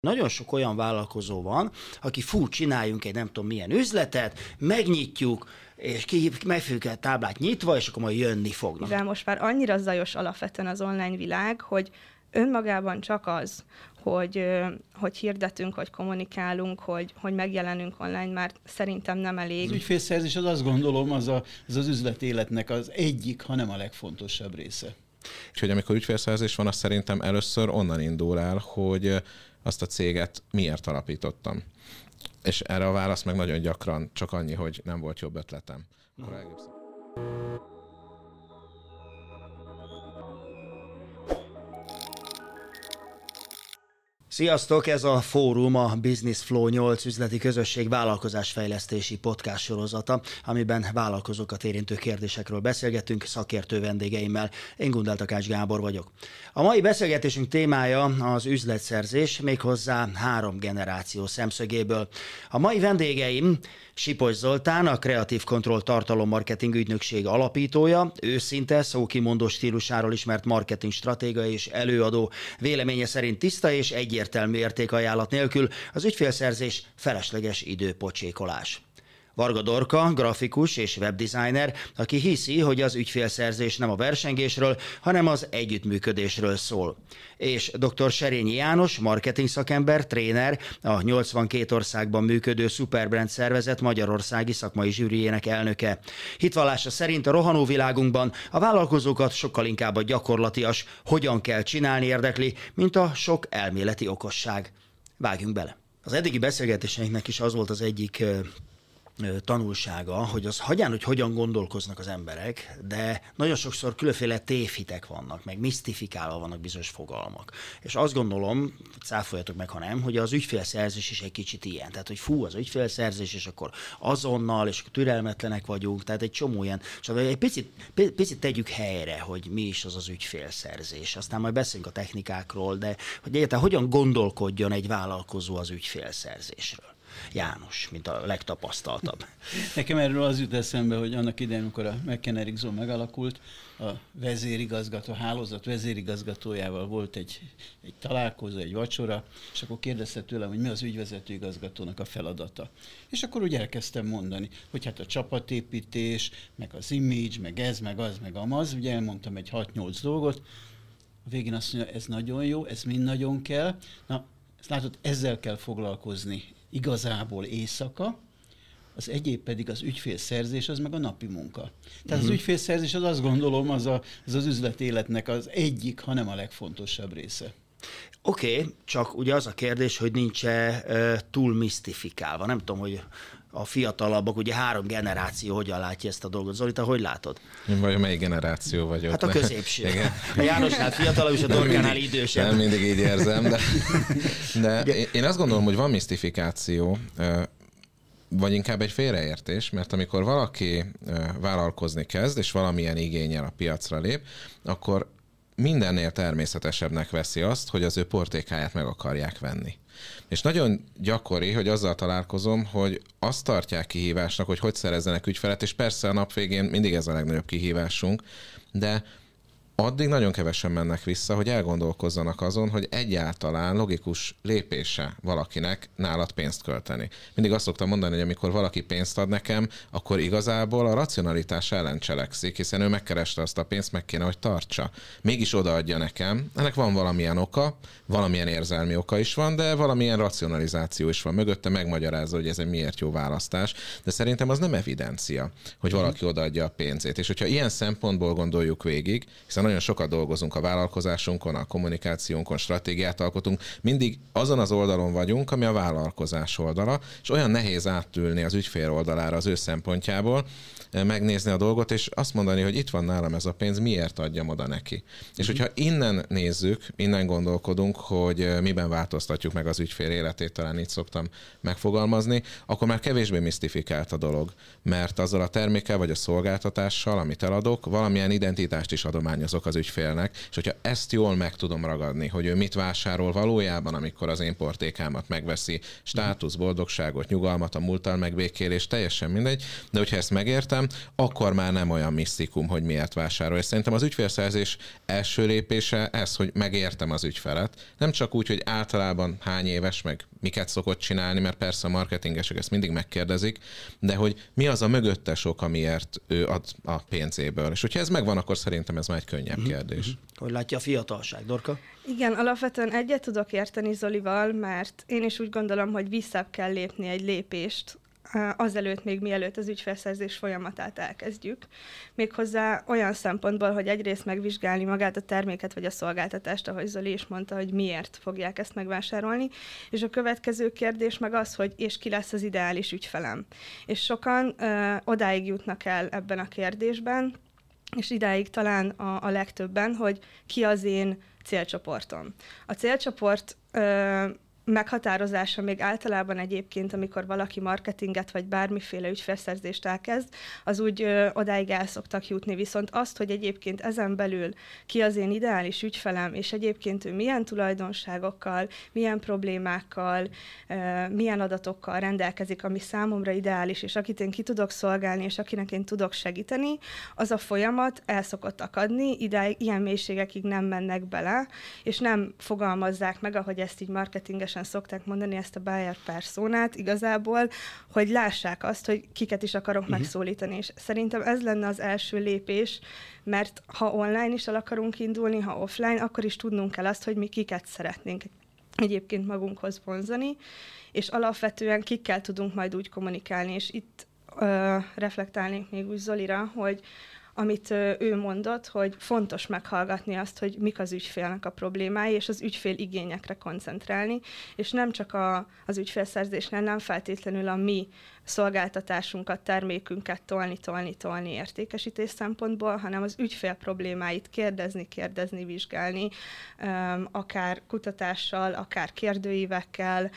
Nagyon sok olyan vállalkozó van, aki fú, csináljunk egy nem tudom milyen üzletet, megnyitjuk, és megfűjük el táblát nyitva, és akkor majd jönni fognak. De most már annyira zajos alapvetően az online világ, hogy önmagában csak az, hogy hirdetünk, hogy kommunikálunk, hogy megjelenünk online, már szerintem nem elég. Az ügyfélszerzés az azt gondolom, az üzletéletnek az egyik, ha nem a legfontosabb része. Úgyhogy amikor ügyfélszerzés van, az szerintem először onnan indul el, hogy azt a céget miért alapítottam. És erre a válasz meg nagyon gyakran csak annyi, hogy nem volt jobb ötletem. Sziasztok! Ez a fórum a Business Flow 8 üzleti közösség vállalkozásfejlesztési podcast sorozata, amiben vállalkozókat érintő kérdésekről beszélgetünk szakértő vendégeimmel. Én Gundel Takács Gábor vagyok. A mai beszélgetésünk témája az üzletszerzés, méghozzá 3 generáció szemszögéből. A mai vendégeim Sipos Zoltán, a Kreatív Control tartalommarketing ügynökség alapítója, őszinte, szókimondó stílusáról ismert marketing stratégia és előadó, véleménye szerint tiszta és egyértelmű értékajánlat nélkül az ügyfélszerzés felesleges időpocsékolás. Varga Dorka, grafikus és webdesigner, aki hiszi, hogy az ügyfélszerzés nem a versengésről, hanem az együttműködésről szól. És dr. Serényi János, marketing szakember, tréner, a 82 országban működő Superbrands szervezet magyarországi szakmai zsűriének elnöke. Hitvallása szerint a rohanó világunkban a vállalkozókat sokkal inkább a gyakorlatias, hogyan kell csinálni érdekli, mint a sok elméleti okosság. Vágjunk bele! Az eddigi beszélgetéseinknek is az volt az egyik tanulsága, hogy az hagyján, hogy hogyan gondolkoznak az emberek, de nagyon sokszor különféle tévhitek vannak, meg misztifikálva vannak bizonyos fogalmak. És azt gondolom, cáfoljatok meg, ha nem, hogy az ügyfélszerzés is egy kicsit ilyen. Tehát, hogy fú, az ügyfélszerzés, és akkor azonnal, és akkor türelmetlenek vagyunk, tehát egy csomó ilyen. Szóval egy picit tegyük helyre, hogy mi is az az ügyfélszerzés. Aztán majd beszélünk a technikákról, de hogy egyáltalán hogyan gondolkodjon egy vállalkozó az ügyfélszerzésről. János, mint a legtapasztaltabb. Nekem erről az jut eszembe, hogy annak idején, amikor a McEnerick Zone megalakult, a vezérigazgató, a hálózat vezérigazgatójával volt egy találkozó, egy vacsora, és akkor kérdezte tőlem, hogy mi az ügyvezető igazgatónak a feladata. És akkor úgy elkezdtem mondani, hogy hát a csapatépítés, meg az image, meg ez, meg az, meg amaz, ugye elmondtam egy 6-8 dolgot, a végén azt mondja, ez nagyon jó, ez mind nagyon kell, na, ezt látod, ezzel kell foglalkozni igazából éjszaka, az egyéb pedig az ügyfélszerzés, az meg a napi munka. Tehát az ügyfélszerzés az azt gondolom, az üzletéletnek az egyik, ha nem a legfontosabb része. Oké, csak ugye az a kérdés, hogy nincs-e túl misztifikálva. Nem tudom, hogy a fiatalabbak, ugye 3 generáció hogyan látja ezt a dolgot. Zolita, hogy látod? Én vajon melyik generáció vagyok? Hát a középső. Igen. A Jánosnál fiatalabb és a Dorkánál idősebb. Nem mindig így érzem, de én azt gondolom, hogy van misztifikáció, vagy inkább egy félreértés, mert amikor valaki vállalkozni kezd, és valamilyen igénnyel a piacra lép, akkor mindennél természetesebbnek veszi azt, hogy az ő portékáját meg akarják venni. És nagyon gyakori, hogy azzal találkozom, hogy azt tartják kihívásnak, hogy szerezzenek ügyfelet, és persze a nap végén mindig ez a legnagyobb kihívásunk, de addig nagyon kevesen mennek vissza, hogy elgondolkozzanak azon, hogy egyáltalán logikus lépése valakinek nálad pénzt költeni. Mindig azt szoktam mondani, hogy amikor valaki pénzt ad nekem, akkor igazából a racionalitás ellen cselekszik, hiszen ő megkereste azt a pénzt, meg kéne, hogy tartsa. Mégis odaadja nekem. Ennek van valamilyen oka, valamilyen érzelmi oka is van, de valamilyen racionalizáció is van mögötte, megmagyarázza, hogy ez egy miért jó választás. De szerintem az nem evidencia, hogy valaki odaadja a pénzét. És hogyha ilyen szempontból gondoljuk végig, hiszen nagyon sokat dolgozunk a vállalkozásunkon, a kommunikációnkon, stratégiát alkotunk. Mindig azon az oldalon vagyunk, ami a vállalkozás oldala, és olyan nehéz átülni az ügyfél oldalára az ő szempontjából, megnézni a dolgot, és azt mondani, hogy itt van nálam ez a pénz, miért adjam oda neki. És hogyha innen nézzük, innen gondolkodunk, hogy miben változtatjuk meg az ügyfél életét, talán így szoktam megfogalmazni, akkor már kevésbé misztifikált a dolog, mert azzal a termékkel vagy a szolgáltatással, amit eladok, valamilyen identitást is adományozok adhatok az ügyfélnek, és hogyha ezt jól meg tudom ragadni, hogy ő mit vásárol valójában, amikor az én portékámat megveszi, státusz, boldogságot, nyugalmat, a múlttal megbékélés, teljesen mindegy, de hogyha ezt megértem, akkor már nem olyan misztikum, hogy miért vásárol. És szerintem az ügyfélszerzés első lépése ez, hogy megértem az ügyfelet. Nem csak úgy, hogy általában hány éves, meg miket szokott csinálni, mert persze a marketingesek ezt mindig megkérdezik, de hogy mi az a mögöttes ok, amiért ő ad a pénzéből. És hogyha ez megvan, akkor szerintem ez már egy könnyebb kérdés. Hogy látja a fiatalság, Dorka? Igen, alapvetően egyet tudok érteni Zolival, mert én is úgy gondolom, hogy vissza kell lépni egy lépést azelőtt, még mielőtt az ügyfélszerzés folyamatát elkezdjük. Méghozzá olyan szempontból, hogy egyrészt megvizsgálni magát a terméket vagy a szolgáltatást, ahogy Zoli is mondta, hogy miért fogják ezt megvásárolni. És a következő kérdés meg az, hogy és ki lesz az ideális ügyfelem. És sokan odáig jutnak el ebben a kérdésben, és idáig talán a legtöbben, hogy ki az én célcsoportom. A célcsoport meghatározása még általában egyébként, amikor valaki marketinget vagy bármiféle ügyfélszerzést elkezd, az úgy odáig el szoktak jutni. Viszont azt, hogy egyébként ezen belül ki az én ideális ügyfelem, és egyébként ő milyen tulajdonságokkal, milyen problémákkal, milyen adatokkal rendelkezik, ami számomra ideális, és akit én ki tudok szolgálni, és akinek én tudok segíteni, az a folyamat el szokott akadni, idáig ilyen mélységekig nem mennek bele, és nem fogalmazzák meg, ahogy ezt így marketingesen szokták mondani, ezt a buyer personát igazából, hogy lássák azt, hogy kiket is akarok megszólítani. És szerintem ez lenne az első lépés, mert ha online is el akarunk indulni, ha offline, akkor is tudnunk kell azt, hogy mi kiket szeretnénk egyébként magunkhoz vonzani, és alapvetően kikkel tudunk majd úgy kommunikálni. És itt reflektálnék még úgy Zolira, hogy amit ő mondott, hogy fontos meghallgatni azt, hogy mik az ügyfélnek a problémái, és az ügyfél igényekre koncentrálni, és nem csak az ügyfélszerzésnél nem feltétlenül a mi szolgáltatásunkat, termékünket tolni értékesítés szempontból, hanem az ügyfél problémáit kérdezni, vizsgálni, akár kutatással, akár kérdőívekkel,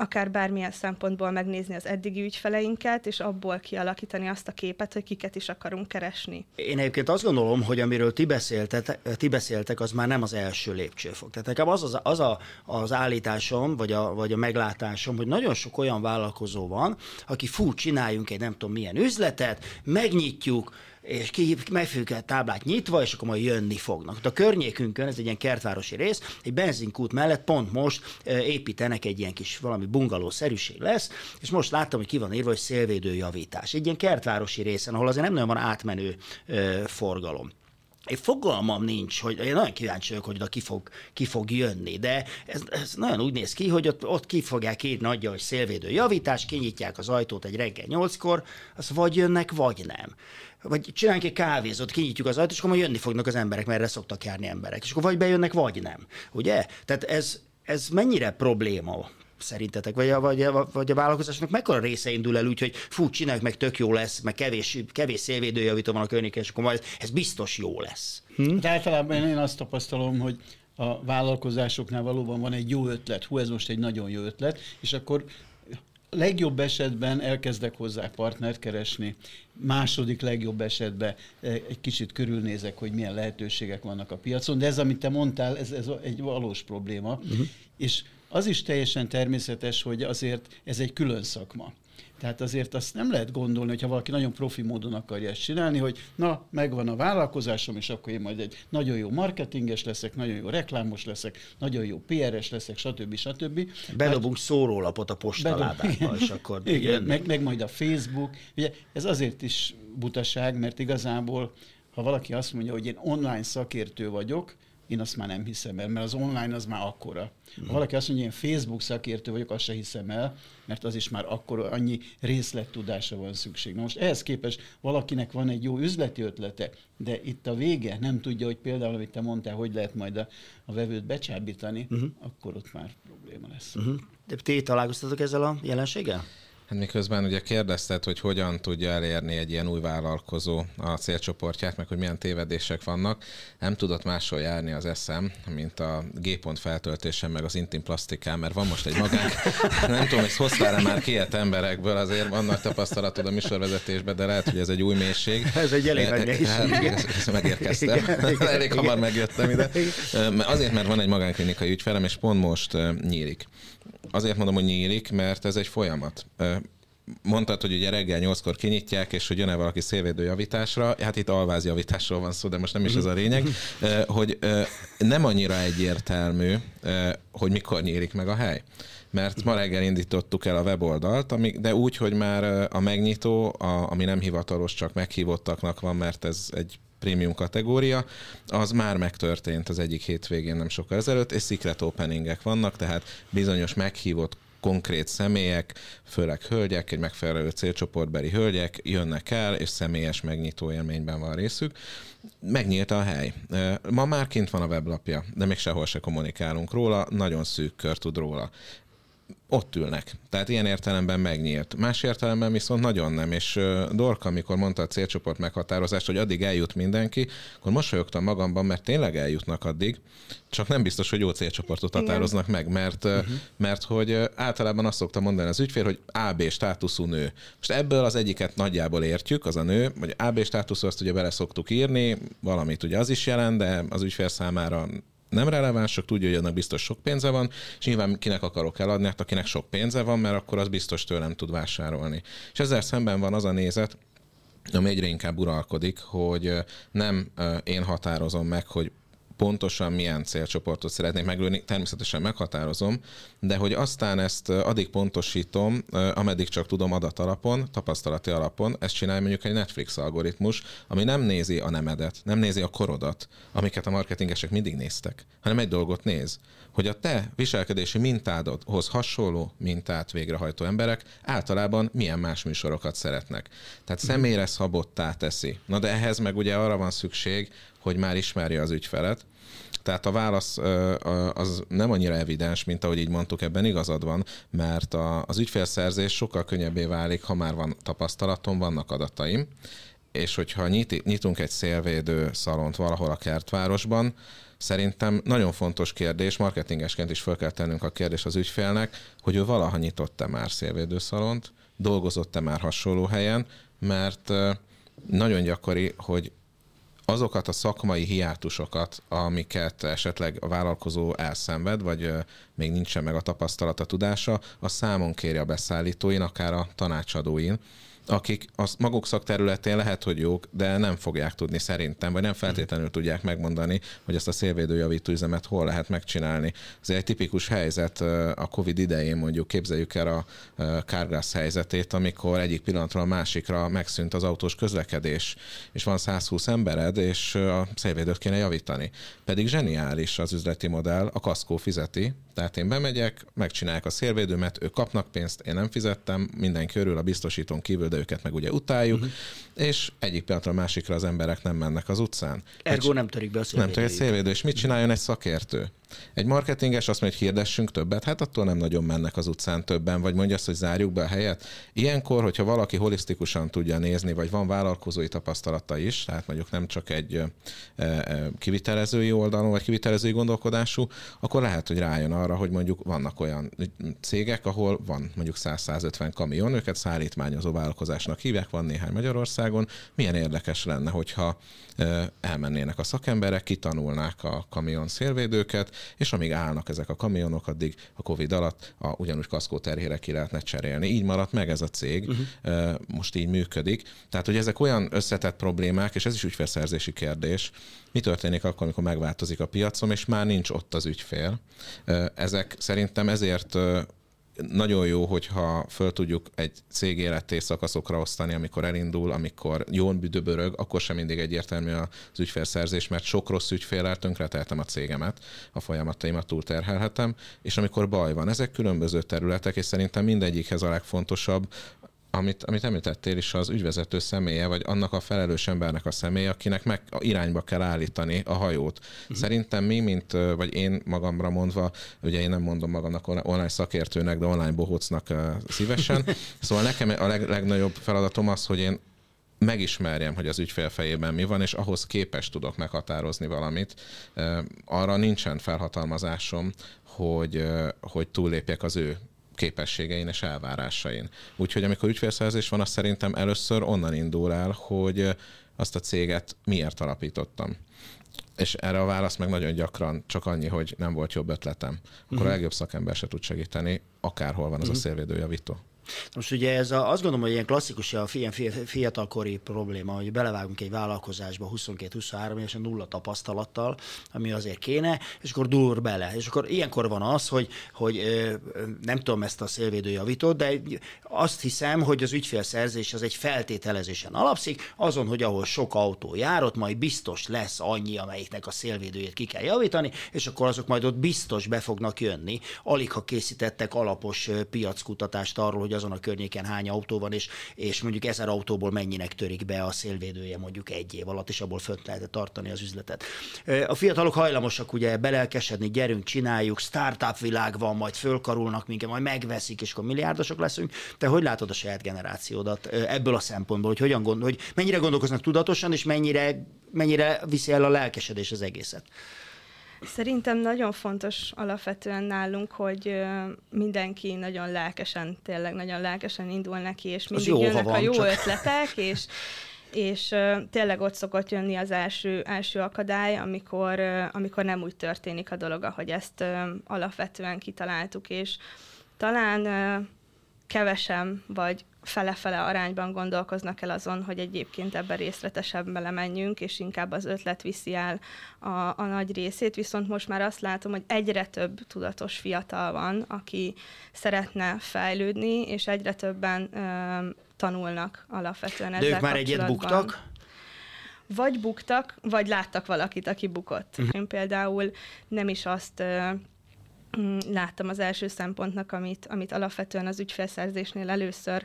akár bármilyen szempontból megnézni az eddigi ügyfeleinket, és abból kialakítani azt a képet, hogy kiket is akarunk keresni. Én egyébként azt gondolom, hogy amiről ti beszéltek, az már nem az első lépcsőfok. Tehát nekem az állításom, vagy a meglátásom, hogy nagyon sok olyan vállalkozó van, aki fú, csináljunk egy nem tudom milyen üzletet, megnyitjuk, és megfőjük a táblát nyitva, és akkor majd jönni fognak. De a környékünkön, ez egy ilyen kertvárosi rész, egy benzinkút mellett pont most építenek egy ilyen kis valami bungalószerűség lesz, és most láttam, hogy ki van írva, hogy szélvédőjavítás. Egy ilyen kertvárosi részen, ahol azért nem nagyon van átmenő forgalom. Én fogalmam nincs, hogy én nagyon kíváncsi vagyok, hogy oda ki fog jönni, de ez nagyon úgy néz ki, hogy ott ki fogják írni nagyja, hogy szélvédő javítás, kinyitják az ajtót egy reggel 8-kor, az vagy jönnek, vagy nem. Vagy csinálunk egy kávézót, kinyitjuk az ajtót, és akkor majd jönni fognak az emberek, mert erre szoktak járni emberek. És akkor vagy bejönnek, vagy nem. Ugye? Tehát ez mennyire probléma szerintetek? Vagy a vállalkozásnak mekkora része indul el úgy, hogy fú, csináljuk meg, tök jó lesz, meg kevés szélvédőjavító van a környéken, és akkor majd ez biztos jó lesz. De általában én azt tapasztalom, hogy a vállalkozásoknál valóban van egy jó ötlet, ez most egy nagyon jó ötlet, és akkor legjobb esetben elkezdek hozzá partnert keresni. Második legjobb esetben egy kicsit körülnézek, hogy milyen lehetőségek vannak a piacon, de ez, amit te mondtál, ez egy valós probléma. És az is teljesen természetes, hogy azért ez egy külön szakma. Tehát azért azt nem lehet gondolni, hogyha valaki nagyon profi módon akarja ezt csinálni, hogy na, megvan a vállalkozásom, és akkor én majd egy nagyon jó marketinges leszek, nagyon jó reklámos leszek, nagyon jó PR-es leszek, stb. Bedobunk szórólapot a postaládába, és akkor igen, meg majd a Facebook. Ugye ez azért is butaság, mert igazából, ha valaki azt mondja, hogy én online szakértő vagyok, én azt már nem hiszem el, mert az online az már akkora. Ha valaki azt mondja, hogy én Facebook szakértő vagyok, azt se hiszem el, mert az is már akkora, annyi részlettudása van szükség. Na most ehhez képest valakinek van egy jó üzleti ötlete, de itt a vége nem tudja, hogy például, amit te mondtál, hogy lehet majd a vevőt becsábítani, akkor ott már probléma lesz. De ti találkoztatok ezzel a jelenséggel? Hát miközben ugye kérdezted, hogy hogyan tudja elérni egy ilyen új vállalkozó a célcsoportját, meg hogy milyen tévedések vannak. Nem tudott máshol járni az eszem, mint a G-pont feltöltésem, meg az intim plasztikám, mert van most egy magánk. Nem tudom, hogy hoztál-e már kiért emberekből, azért van nagy tapasztalatod a műsorvezetésben, de lehet, hogy ez egy új mélység. Ez egy elég nagy mélység. Megérkeztem. Elég hamar megjöttem ide. Azért, mert van egy magánklinikai ügyfelem, és pont most nyílik. Azért mondom, hogy nyílik, mert ez egy folyamat. Mondtad, hogy ugye reggel 8-kor kinyitják, és hogy jön-e valaki szélvédőjavításra, hát itt alvázjavításról van szó, de most nem is ez a lényeg, hogy nem annyira egyértelmű, hogy mikor nyílik meg a hely. Mert ma reggel indítottuk el a weboldalt, de úgy, hogy már a megnyitó, ami nem hivatalos, csak meghívottaknak van, mert ez egy prémium kategória, az már megtörtént az egyik hétvégén nem sokkal ezelőtt, és secret openingek vannak, tehát bizonyos meghívott konkrét személyek, főleg hölgyek, egy megfelelő célcsoportbeli hölgyek jönnek el, és személyes megnyitó élményben van részük. Megnyílt a hely. Ma már kint van a weblapja, de még sehol se kommunikálunk róla, nagyon szűk kör tud róla. Ott ülnek. Tehát ilyen értelemben megnyílt. Más értelemben viszont nagyon nem. És Dorka, amikor mondta a célcsoport meghatározást, hogy addig eljut mindenki, akkor mosolyogtam magamban, mert tényleg eljutnak addig, csak nem biztos, hogy jó célcsoportot határoznak meg, mert hogy általában azt szokta mondani az ügyfél, hogy AB státuszú nő. Most ebből az egyiket nagyjából értjük, az a nő, vagy AB státuszú, azt ugye bele szoktuk írni, valamit ugye az is jelent, de az ügyfél számára nem relevánsok, tudja, hogy annak biztos sok pénze van, és nyilván kinek akarok eladni, hát akinek sok pénze van, mert akkor az biztos tőlem tud vásárolni. És ezzel szemben van az a nézet, ami egyre inkább uralkodik, hogy nem én határozom meg, hogy pontosan milyen célcsoportot szeretnék meglőni, természetesen meghatározom, de hogy aztán ezt addig pontosítom, ameddig csak tudom adatalapon, tapasztalati alapon, ezt csinálja mondjuk egy Netflix algoritmus, ami nem nézi a nemedet, nem nézi a korodat, amiket a marketingesek mindig néztek, hanem egy dolgot néz, hogy a te viselkedési mintádodhoz hasonló mintát végrehajtó emberek általában milyen más műsorokat szeretnek. Tehát személyre szabottá teszi. Na de ehhez meg ugye arra van szükség, hogy már ismerje az ügyfelet. Tehát a válasz az nem annyira evidens, mint ahogy így mondtuk, ebben igazad van, mert az ügyfélszerzés sokkal könnyebbé válik, ha már van tapasztalatom, vannak adataim, és hogyha nyitunk egy szélvédő szalont valahol a kertvárosban, szerintem nagyon fontos kérdés, marketingesként is fel kell tennünk a kérdést az ügyfélnek, hogy ő valaha nyitott-e már szélvédő szalont, dolgozott-e már hasonló helyen, mert nagyon gyakori, hogy azokat a szakmai hiátusokat, amiket esetleg a vállalkozó elszenved, vagy még nincsen meg a tapasztalata, tudása, a számon kéri a beszállítóin, akár a tanácsadóin, akik az maguk szakterületén lehet, hogy jók, de nem fogják tudni szerintem, vagy nem feltétlenül tudják megmondani, hogy ezt a szélvédőjavító üzemet hol lehet megcsinálni. Ez egy tipikus helyzet a Covid idején, mondjuk képzeljük el a Carglass helyzetét, amikor egyik pillanatról a másikra megszűnt az autós közlekedés, és van 120 embered, és a szélvédőt kéne javítani. Pedig zseniális az üzleti modell, a kaszkó fizeti, tehát én bemegyek, megcsinálják a szélvédőmet, ők kapnak pénzt, én nem fizettem, mindenki örül, a biztosítón kívül, de őket meg ugye utáljuk, és egyik pillanatra a másikra az emberek nem mennek az utcán. Ergo nem törik be a szélvédő. Nem törik a szélvédő, és mit csináljon egy szakértő? Egy marketinges azt mondja, hogy hirdessünk többet, hát attól nem nagyon mennek az utcán többen, vagy mondja azt, hogy zárjuk be a helyet. Ilyenkor, hogyha valaki holisztikusan tudja nézni, vagy van vállalkozói tapasztalata is, tehát mondjuk nem csak egy kivitelezői oldalon, vagy kivitelezői gondolkodású, akkor lehet, hogy rájön arra, hogy mondjuk vannak olyan cégek, ahol van mondjuk 100-150 kamion, őket szállítmányozó vállalkozásnak hívják, van néhány Magyarországon. Milyen érdekes lenne, hogyha elmennének a szakemberek, kitanulnák a kamion szélvédőket, és amíg állnak ezek a kamionok, addig a Covid alatt ugyanúgy kaszkó terhére ki lehetne cserélni. Így maradt meg ez a cég, most így működik. Tehát, hogy ezek olyan összetett problémák, és ez is ügyfélszerzési kérdés, mi történik akkor, amikor megváltozik a piacom, és már nincs ott az ügyfél. Ezek szerintem ezért nagyon jó, hogyha föl tudjuk egy cég életét szakaszokra osztani, amikor elindul, amikor jól büdöbörög, akkor sem mindig egyértelmű az ügyfélszerzés, mert sok rossz ügyféllel tönkreteltem a cégemet, a folyamataimat túlterhelhetem, és amikor baj van. Ezek különböző területek, és szerintem mindegyikhez a legfontosabb, amit említettél is, az ügyvezető személye, vagy annak a felelős embernek a személye, akinek meg irányba kell állítani a hajót. Szerintem mi, vagy én magamra mondva, ugye én nem mondom magamnak online szakértőnek, de online bohócnak szívesen, szóval nekem a legnagyobb feladatom az, hogy én megismerjem, hogy az ügyfél fejében mi van, és ahhoz képes tudok meghatározni valamit. Arra nincsen felhatalmazásom, hogy túllépjek az ő képességein és elvárásain. Úgyhogy amikor ügyfélszerzés van, az szerintem először onnan indul el, hogy azt a céget miért alapítottam. És erre a válasz meg nagyon gyakran csak annyi, hogy nem volt jobb ötletem. Akkor a legjobb szakember se tud segíteni, akárhol van az a szélvédőjavító. Most ugye ez azt gondolom, hogy ilyen klasszikus, ilyen fiatalkori probléma, hogy belevágunk egy vállalkozásba 22-23 évesen nulla tapasztalattal, ami azért kéne, és akkor durr bele. És akkor ilyenkor van az, hogy nem tudom ezt a szélvédőjavítót, de azt hiszem, hogy az ügyfélszerzés az egy feltételezésen alapszik, azon, hogy ahol sok autó jár, ott majd biztos lesz annyi, amelyiknek a szélvédőjét ki kell javítani, és akkor azok majd ott biztos be fognak jönni. Alig ha készítettek alapos piackutatást arról, hogy azon a környéken hány autó van, és mondjuk 1000 autóból mennyinek törik be a szélvédője mondjuk egy év alatt, és abból fönt lehet tartani az üzletet. A fiatalok hajlamosak ugye belelkesedni, gyerünk, csináljuk, startup világ van, majd fölkarulnak minket, majd megveszik, és akkor milliárdosok leszünk. Te hogy látod a saját generációdat ebből a szempontból, hogy hogyan gondol, hogy mennyire gondolkoznak tudatosan, és mennyire viszi el a lelkesedés az egészet? Szerintem nagyon fontos alapvetően nálunk, hogy mindenki nagyon lelkesen, tényleg nagyon lelkesen indul neki, és mindig jó, jönnek a jó ötletek, és tényleg ott szokott jönni az első akadály, amikor nem úgy történik a dolog, ahogy ezt alapvetően kitaláltuk, és talán kevesen vagy fele-fele arányban gondolkoznak el azon, hogy egyébként ebben részletesebben belemenjünk, és inkább az ötlet viszi el a nagy részét, viszont most már azt látom, hogy egyre több tudatos fiatal van, aki szeretne fejlődni, és egyre többen tanulnak alapvetően ezzel kapcsolatban. De ők már egyet buktak? Vagy buktak, vagy láttak valakit, aki bukott. Én például nem is azt... láttam az első szempontnak, amit alapvetően az ügyfélszerzésnél először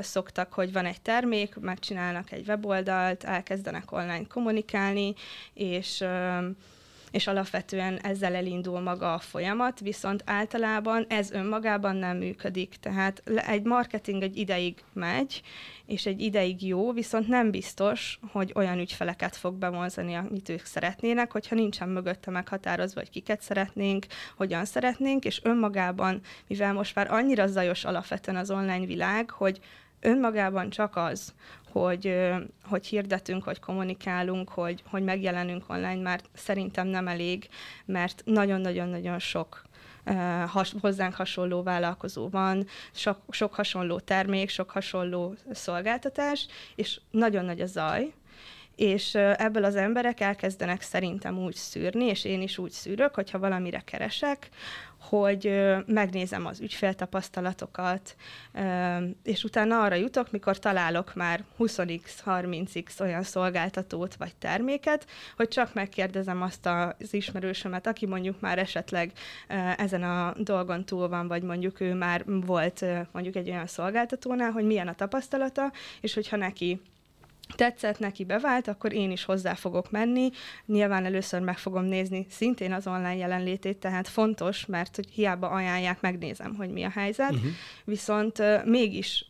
szoktak, hogy van egy termék, megcsinálnak egy weboldalt, elkezdenek online kommunikálni, és alapvetően ezzel elindul maga a folyamat, viszont általában ez önmagában nem működik. Tehát egy marketing egy ideig megy, és egy ideig jó, viszont nem biztos, hogy olyan ügyfeleket fog bevonzani, amit ők szeretnének, hogyha nincsen mögötte meghatározva, hogy kiket szeretnénk, hogyan szeretnénk, és önmagában, mivel most már annyira zajos alapvetően az online világ, hogy önmagában csak az, hogy hirdetünk, hogy kommunikálunk, hogy megjelenünk online, már szerintem nem elég, mert nagyon-nagyon-nagyon sok hozzánk hasonló vállalkozó van, sok hasonló termék, sok hasonló szolgáltatás, és nagyon nagy a zaj, és ebből az emberek elkezdenek szerintem úgy szűrni, és én is úgy szűrök, hogyha valamire keresek, hogy megnézem az ügyféltapasztalatokat, és utána arra jutok, mikor találok már 20x, 30x olyan szolgáltatót vagy terméket, hogy csak megkérdezem azt az ismerősömet, aki mondjuk már esetleg ezen a dolgon túl van, vagy mondjuk ő már volt mondjuk egy olyan szolgáltatónál, hogy milyen a tapasztalata, és hogyha neki tetszett, neki bevált, akkor én is hozzá fogok menni. Nyilván először meg fogom nézni szintén az online jelenlétét, tehát fontos, mert hogy hiába ajánlják, megnézem, hogy mi a helyzet. Viszont mégis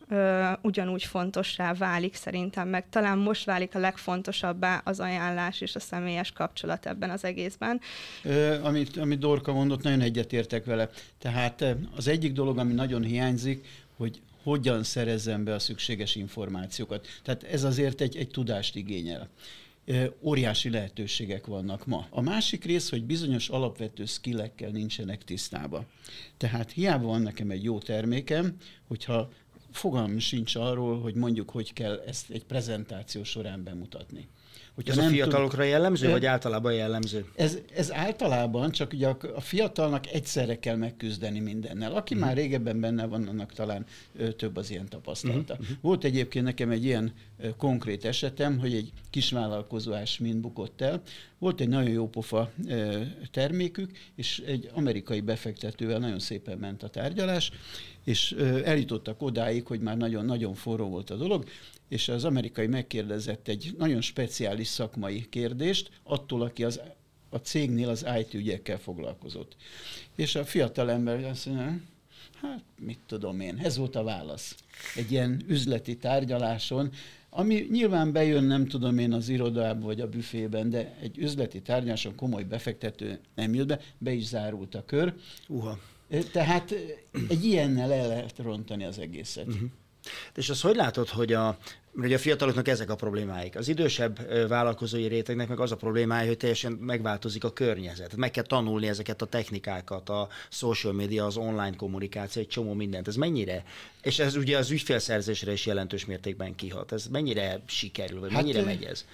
ugyanúgy fontossá válik szerintem, meg talán most válik a legfontosabbá az ajánlás és a személyes kapcsolat ebben az egészben. Amit Dorka mondott, nagyon egyetértek vele. Tehát az egyik dolog, ami nagyon hiányzik, hogy hogyan szerezzen be a szükséges információkat. Tehát ez azért egy tudást igényel. Óriási lehetőségek vannak ma. A másik rész, hogy bizonyos alapvető skillekkel nincsenek tisztában. Tehát hiába van nekem egy jó termékem, hogyha fogalmam sincs arról, hogy mondjuk, hogy kell ezt egy prezentáció során bemutatni. Ez a fiatalokra jellemző, vagy általában jellemző? Ez általában, csak ugye a fiatalnak egyszerre kell megküzdeni mindennel. Aki már régebben benne van, annak talán több az ilyen tapasztalata. Volt egyébként nekem egy ilyen konkrét esetem, hogy egy kisvállalkozás mind bukott el. Volt egy nagyon jó pofa termékük, és egy amerikai befektetővel nagyon szépen ment a tárgyalás, és eljutottak odáig, hogy már nagyon-nagyon forró volt a dolog, és az amerikai megkérdezett egy nagyon speciális szakmai kérdést attól, aki a cégnél az IT ügyekkel foglalkozott. És a fiatal ember azt mondja, hát mit tudom én, ez volt a válasz. Egy ilyen üzleti tárgyaláson, ami nyilván bejön, nem tudom én, az irodában vagy a büfében, de egy üzleti tárgyaláson komoly befektető nem jött be is zárult a kör. Tehát egy ilyennel el lehet rontani az egészet. Uh-huh. És azt hogy látod, hogy a fiataloknak ezek a problémáik? Az idősebb vállalkozói rétegnek meg az a problémája, hogy teljesen megváltozik a környezet. Meg kell tanulni ezeket a technikákat, a social media, az online kommunikáció, egy csomó mindent. Ez mennyire? És ez ugye az ügyfélszerzésre is jelentős mértékben kihat. Ez mennyire sikerül, vagy mennyire megy ez?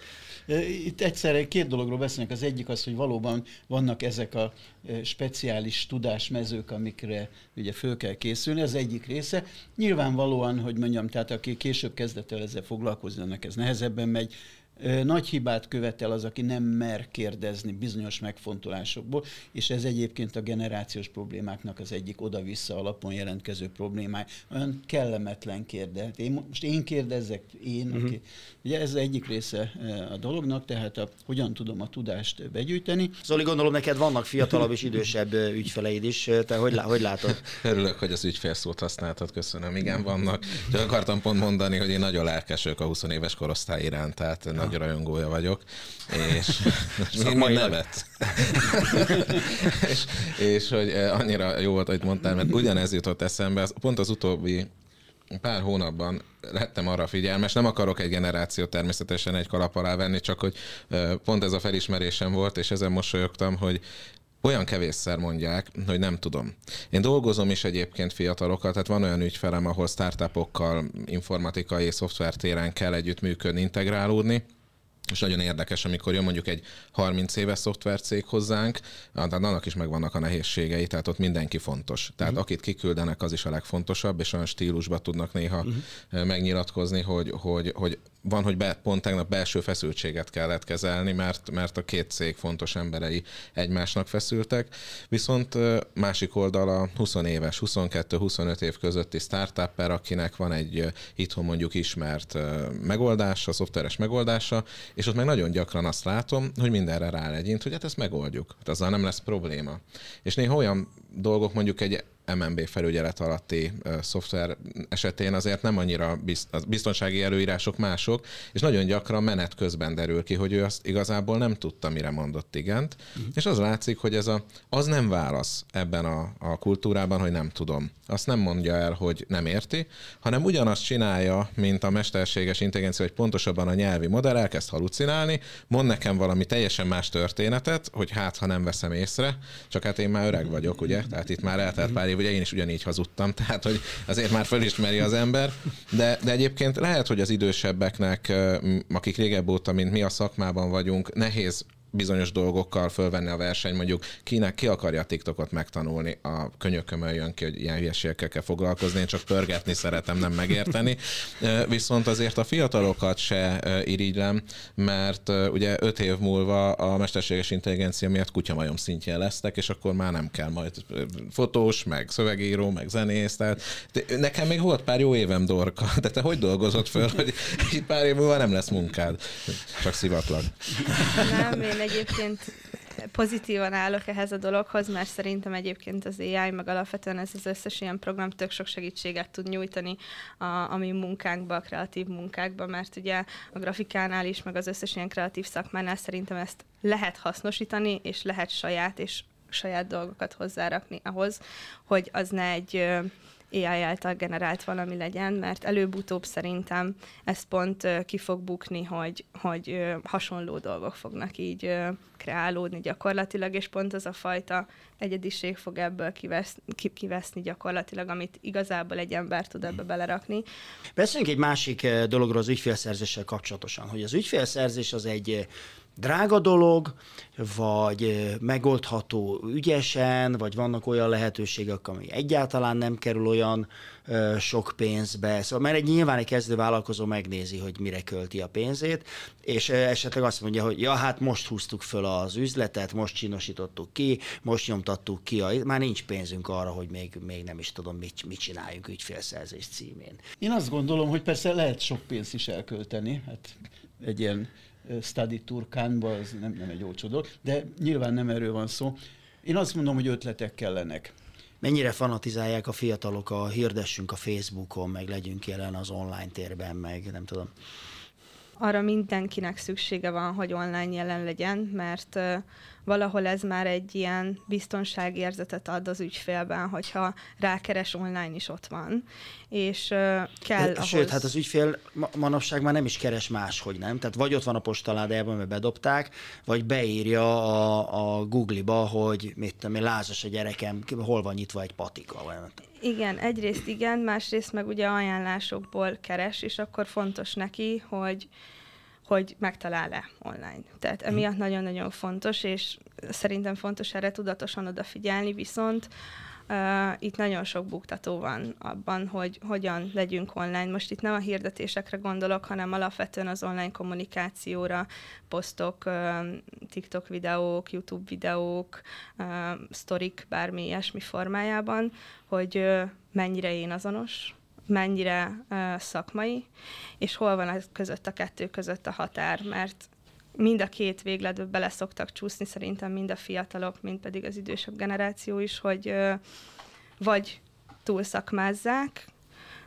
Itt egyszerre két dologról beszélünk. Az egyik az, hogy valóban vannak ezek a speciális tudásmezők, amikre ugye föl kell készülni. Az egyik része. Nyilvánvalóan, hogy mondjam, tehát aki később kezdett el ezzel foglalkozni, annak ez nehezebben megy. Nagy hibát követel az, aki nem mer kérdezni bizonyos megfontolásokból, és ez egyébként a generációs problémáknak az egyik oda-vissza alapon jelentkező problémája. Olyan kellemetlen kérdez. Most én kérdezzek, aki. Ugye ez egyik része a dolognak, tehát hogyan tudom a tudást begyűjteni. Zoli, gondolom neked vannak fiatalabb és idősebb ügyfeleid is. Te hogy látod? Örülök, hogy az ügyfélszót használtad, köszönöm. Igen, vannak. Csak akartam pont mondani, hogy én nagyon lelkes vagyok a 20 éves korosztály iránt, tehát nagy rajongója vagyok, és még nevet. és hogy annyira jó volt, hogy mondtál, mert ugyanez jutott eszembe, pont az utóbbi pár hónapban lettem arra figyelmes, nem akarok egy generációt természetesen egy kalap alá venni, csak hogy pont ez a felismerésem volt, és ezen mosolyogtam, hogy olyan kevésszer mondják, hogy nem tudom. Én dolgozom is egyébként fiatalokkal, tehát van olyan ügyfelem, ahol startupokkal, informatikai, szoftvertéren kell együtt működni, integrálódni, és nagyon érdekes, amikor jön mondjuk egy 30 éves szoftvercég hozzánk, annak is megvannak a nehézségei, tehát ott mindenki fontos. Tehát akit kiküldenek, az is a legfontosabb, és olyan stílusban tudnak néha megnyilatkozni, hogy van, hogy pont tegnap belső feszültséget kellett kezelni, mert a két cég fontos emberei egymásnak feszültek. Viszont másik oldala 20 éves, 22-25 év közötti startupper, akinek van egy itthon mondjuk ismert megoldása, szoftveres megoldása, és ott meg nagyon gyakran azt látom, hogy mindenre rálegyint, hogy hát ezt megoldjuk, hát azzal nem lesz probléma. És néha olyan dolgok mondjuk egy MNB felügyelet alatti szoftver esetén azért nem annyira biztonsági előírások mások, és nagyon gyakran menet közben derül ki, hogy ő azt igazából nem tudta, mire mondott igent, és az látszik, hogy ez az nem válasz ebben a kultúrában, hogy nem tudom. Azt nem mondja el, hogy nem érti, hanem ugyanazt csinálja, mint a mesterséges intelligencia, vagy pontosabban a nyelvi modell, elkezd halucinálni, mond nekem valami teljesen más történetet, hogy hát, ha nem veszem észre, csak hát én már öreg vagyok, ugye? Tehát itt már eltelt pár év, ugye én is ugyanígy hazudtam, tehát hogy azért már felismeri az ember, de egyébként lehet, hogy az idősebbeknek, akik régebb óta, mint mi a szakmában vagyunk, nehéz bizonyos dolgokkal fölvenni a verseny, mondjuk kinek ki akarja a TikTokot megtanulni, a könyökömön jön ki, hogy ilyen hülyeségekkel kell foglalkozni, én csak pörgetni szeretem, nem megérteni. Viszont azért a fiatalokat se irigylem, mert ugye 5 év múlva a mesterséges intelligencia miatt kutyamajom szintjén lesznek, és akkor már nem kell majd fotós, meg szövegíró, meg zenész. Tehát nekem még volt pár jó évem, Dorka, de te hogy dolgozod föl, hogy pár év múlva nem lesz munkád? Csak szivatlag. Nem, egyébként pozitívan állok ehhez a dologhoz, mert szerintem egyébként az AI, meg alapvetően ez az összes ilyen program tök sok segítséget tud nyújtani a mi munkánkba, a kreatív munkákba, mert ugye a grafikánál is, meg az összes ilyen kreatív szakmánál szerintem ezt lehet hasznosítani, és lehet saját dolgokat hozzárakni ahhoz, hogy az ne egy AI által generált valami legyen, mert előbb-utóbb szerintem ez pont ki fog bukni, hogy hasonló dolgok fognak így kreálódni gyakorlatilag, és pont az a fajta egyediség fog ebből kiveszni gyakorlatilag, amit igazából egy ember tud ebbe belerakni. Beszéljünk egy másik dologról az ügyfélszerzéssel kapcsolatosan, hogy az ügyfélszerzés az egy drága dolog, vagy megoldható ügyesen, vagy vannak olyan lehetőségek, ami egyáltalán nem kerül olyan sok pénzbe. Szóval, mert nyilván egy kezdő vállalkozó megnézi, hogy mire költi a pénzét, és esetleg azt mondja, hogy ja, hát most húztuk föl az üzletet, most csinosítottuk ki, most nyomtattuk ki, már nincs pénzünk arra, hogy még nem is tudom, mit csináljunk ügyfélszerzés címén. Én azt gondolom, hogy persze lehet sok pénzt is elkölteni, hát egy ilyen study tour Cannes-ba, az nem egy olcsó dolog, de nyilván nem erről van szó. Én azt mondom, hogy ötletek kellenek. Mennyire fanatizálják a fiatalok a hirdessünk a Facebookon, meg legyünk jelen az online térben, meg nem tudom. Arra mindenkinek szüksége van, hogy online jelen legyen, mert valahol ez már egy ilyen biztonságérzetet ad az ügyfélben, hogyha rákeres, online is ott van. És kell ahhoz... Sőt, hát az ügyfél manapság már nem is keres máshogy, nem? Tehát vagy ott van a postaládában, mert bedobták, vagy beírja a Google-ba, hogy mit tudom én, lázas a gyerekem, hol van nyitva egy patika. Vagy igen, egyrészt igen, másrészt meg ugye ajánlásokból keres, és akkor fontos neki, hogy megtalál-e online. Tehát emiatt nagyon-nagyon fontos, és szerintem fontos erre tudatosan odafigyelni, viszont itt nagyon sok buktató van abban, hogy hogyan legyünk online. Most itt nem a hirdetésekre gondolok, hanem alapvetően az online kommunikációra, posztok, TikTok videók, YouTube videók, sztorik, bármi ilyesmi formájában, hogy mennyire én azonos, mennyire szakmai, és hol van a kettő között a határ, mert mind a két végletbe bele szoktak csúszni, szerintem mind a fiatalok, mind pedig az idősebb generáció is, hogy vagy túlszakmázzák,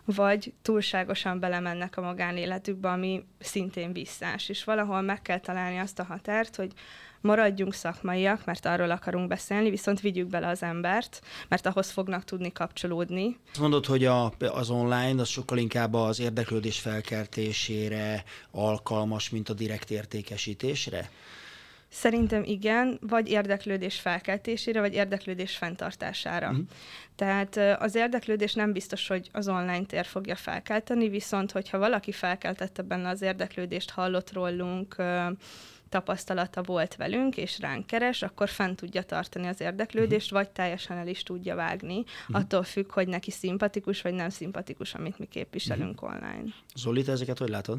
vagy túlságosan belemennek a magánéletükbe, ami szintén visszás, és valahol meg kell találni azt a határt, hogy maradjunk szakmaiak, mert arról akarunk beszélni, viszont vigyük bele az embert, mert ahhoz fognak tudni kapcsolódni. Azt mondod, hogy az online az sokkal inkább az érdeklődés felkeltésére alkalmas, mint a direkt értékesítésre? Szerintem igen, vagy érdeklődés felkeltésére, vagy érdeklődés fenntartására. Uh-huh. Tehát az érdeklődés nem biztos, hogy az online tér fogja felkelteni, viszont hogyha valaki felkeltette benne az érdeklődést, hallott rólunk, tapasztalata volt velünk, és ránk keres, akkor fenn tudja tartani az érdeklődést, vagy teljesen el is tudja vágni, attól függ, hogy neki szimpatikus, vagy nem szimpatikus, amit mi képviselünk online. Zoli, te ezeket hogy látod?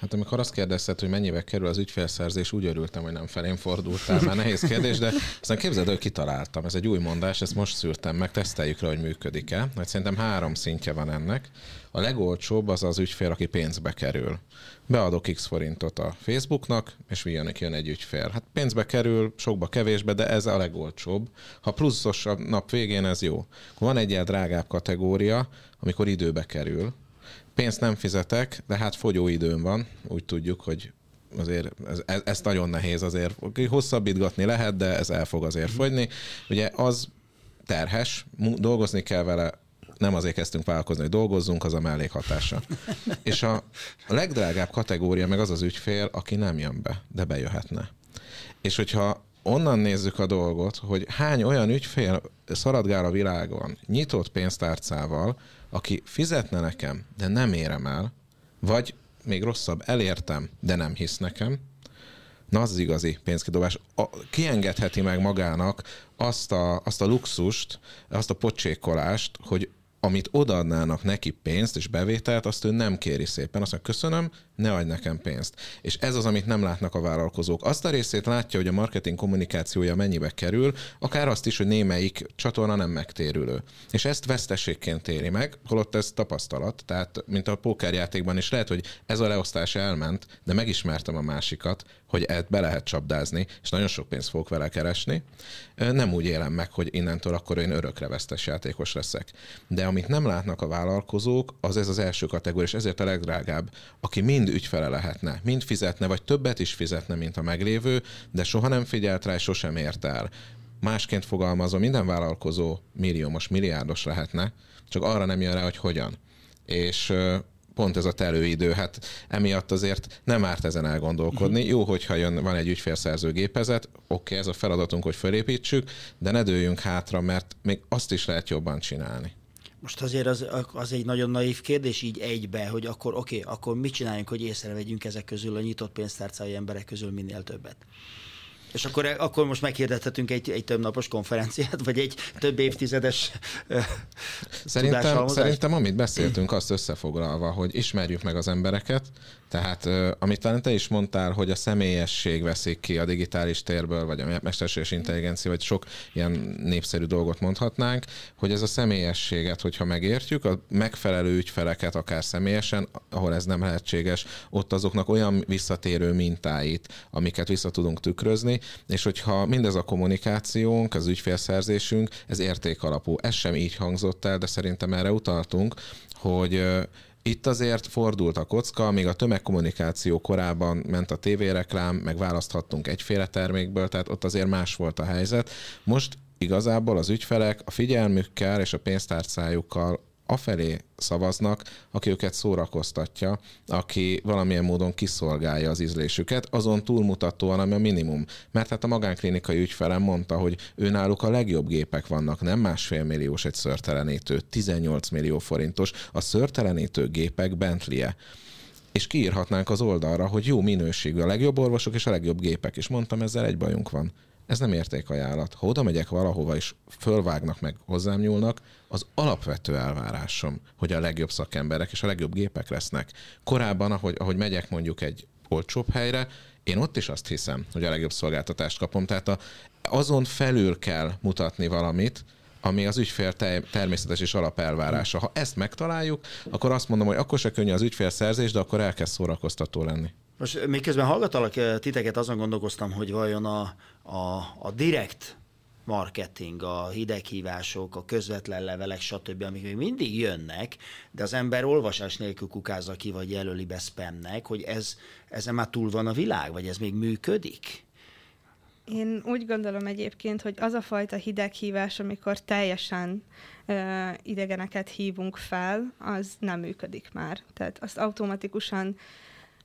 Hát amikor azt kérdezted, hogy mennyibe kerül az ügyfélszerzés, úgy örültem, hogy nem felém fordultál, már nehéz kérdés, de aztán képzeld, hogy kitaláltam. Ez egy új mondás, ezt most szűrtem meg, teszteljük rá, hogy működik-e. Hát szerintem 3 szintje van ennek. A legolcsóbb az az ügyfél, aki pénzbe kerül. Beadok X forintot a Facebooknak, és jön egy ügyfél. Hát pénzbe kerül, sokba, kevésbe, de ez a legolcsóbb. Ha pluszos a nap végén, ez jó. Van egy ilyen drágább kategória, amikor időbe kerül. Pénzt nem fizetek, de hát fogyóidőm van, úgy tudjuk, hogy azért ez nagyon nehéz azért. Hosszabbítgatni lehet, de ez el fog azért fogyni. Ugye az terhes, dolgozni kell vele, nem azért kezdtünk vállalkozni, hogy dolgozzunk, az a mellékhatása. És a legdrágább kategória meg az az ügyfél, aki nem jön be, de bejöhetne. És hogyha onnan nézzük a dolgot, hogy hány olyan ügyfél szaladgál a világon nyitott pénztárcával, aki fizetne nekem, de nem érem el, vagy még rosszabb, elértem, de nem hisz nekem, na az igazi pénzkidobás. Kiengedheti meg magának azt a luxust, azt a pocsékolást, hogy amit odaadnának neki pénzt és bevételt, azt ő nem kéri szépen. Azt mondja, köszönöm, ne adj nekem pénzt. És ez az, amit nem látnak a vállalkozók. Azt a részét látja, hogy a marketing kommunikációja mennyibe kerül, akár azt is, hogy némelyik csatorna nem megtérülő. És ezt veszteségként éri meg, holott ez tapasztalat. Tehát, mint a pókerjátékban is lehet, hogy ez a leosztás elment, de megismertem a másikat, hogy be lehet csapdázni, és nagyon sok pénzt fogok vele keresni. Nem úgy élem meg, hogy innentől akkor én örökre vesztes játékos leszek. De amit nem látnak a vállalkozók, az ez az első kategória, és ezért a legdrágább, aki mind ügyfele lehetne, mind fizetne, vagy többet is fizetne, mint a meglévő, de soha nem figyelt rá, és sosem ért el. Másként fogalmazva, minden vállalkozó milliómos, milliárdos lehetne, csak arra nem jön rá, hogy hogyan. És pont ez a telőidő, hát emiatt azért nem árt ezen elgondolkodni. Jó, hogyha van egy ügyfélszerző gépezet, oké, ez a feladatunk, hogy felépítsük, de ne dőljünk hátra, mert még azt is lehet jobban csinálni. Most azért az egy nagyon naív kérdés így egybe, hogy akkor akkor mit csináljunk, hogy észrevegyünk ezek közül a nyitott pénztárcai emberek közül minél többet. És akkor most meghirdethetünk egy több napos konferenciát, vagy egy több évtizedes Szerintem amit beszéltünk, azt összefoglalva, hogy ismerjük meg az embereket, tehát amit talán te is mondtál, hogy a személyesség veszik ki a digitális térből, vagy a mesterséges intelligencia, vagy sok ilyen népszerű dolgot mondhatnánk, hogy ez a személyességet, hogyha megértjük, a megfelelő ügyfeleket akár személyesen, ahol ez nem lehetséges, ott azoknak olyan visszatérő mintáit, amiket vissza tudunk tükrözni, és hogyha mindez a kommunikációnk, az ügyfélszerzésünk, ez értékalapú. Ez sem így hangzott el, de szerintem erre utaltunk, hogy itt azért fordult a kocka, még a tömegkommunikáció korában ment a tévéreklám, meg választhattunk egyféle termékből, tehát ott azért más volt a helyzet. Most igazából az ügyfelek a figyelmükkel és a pénztárcájukkal afelé szavaznak, aki őket szórakoztatja, aki valamilyen módon kiszolgálja az ízlésüket, azon túlmutatóan, ami a minimum. Mert hát a magánklinikai ügyfelem mondta, hogy őnáluk a legjobb gépek vannak, nem 1,5 milliós egy szőrtelenítő, 18 millió forintos, a szőrtelenítő gépek Bentley-e. És kiírhatnánk az oldalra, hogy jó minőségű, a legjobb orvosok és a legjobb gépek. És mondtam, ezzel egy bajunk van. Ez nem értékajánlat. Ha oda megyek valahova és fölvágnak meg, hozzám nyúlnak, az alapvető elvárásom, hogy a legjobb szakemberek és a legjobb gépek lesznek. Korábban, ahogy megyek mondjuk egy olcsóbb helyre, én ott is azt hiszem, hogy a legjobb szolgáltatást kapom. Tehát azon felül kell mutatni valamit, ami az ügyfél természetes és alapelvárása. Ha ezt megtaláljuk, akkor azt mondom, hogy akkor se könnyű az ügyfélszerzés, de akkor elkezd szórakoztató lenni. Most miközben hallgatalak titeket, azon gondolkoztam, hogy vajon a direkt marketing, a hideghívások, a közvetlen levelek, stb., amik még mindig jönnek, de az ember olvasás nélkül kukázza ki, vagy jelöli be spamnek, hogy ezen már túl van a világ, vagy ez még működik? Én úgy gondolom egyébként, hogy az a fajta hideghívás, amikor teljesen idegeneket hívunk fel, az nem működik már. Tehát azt automatikusan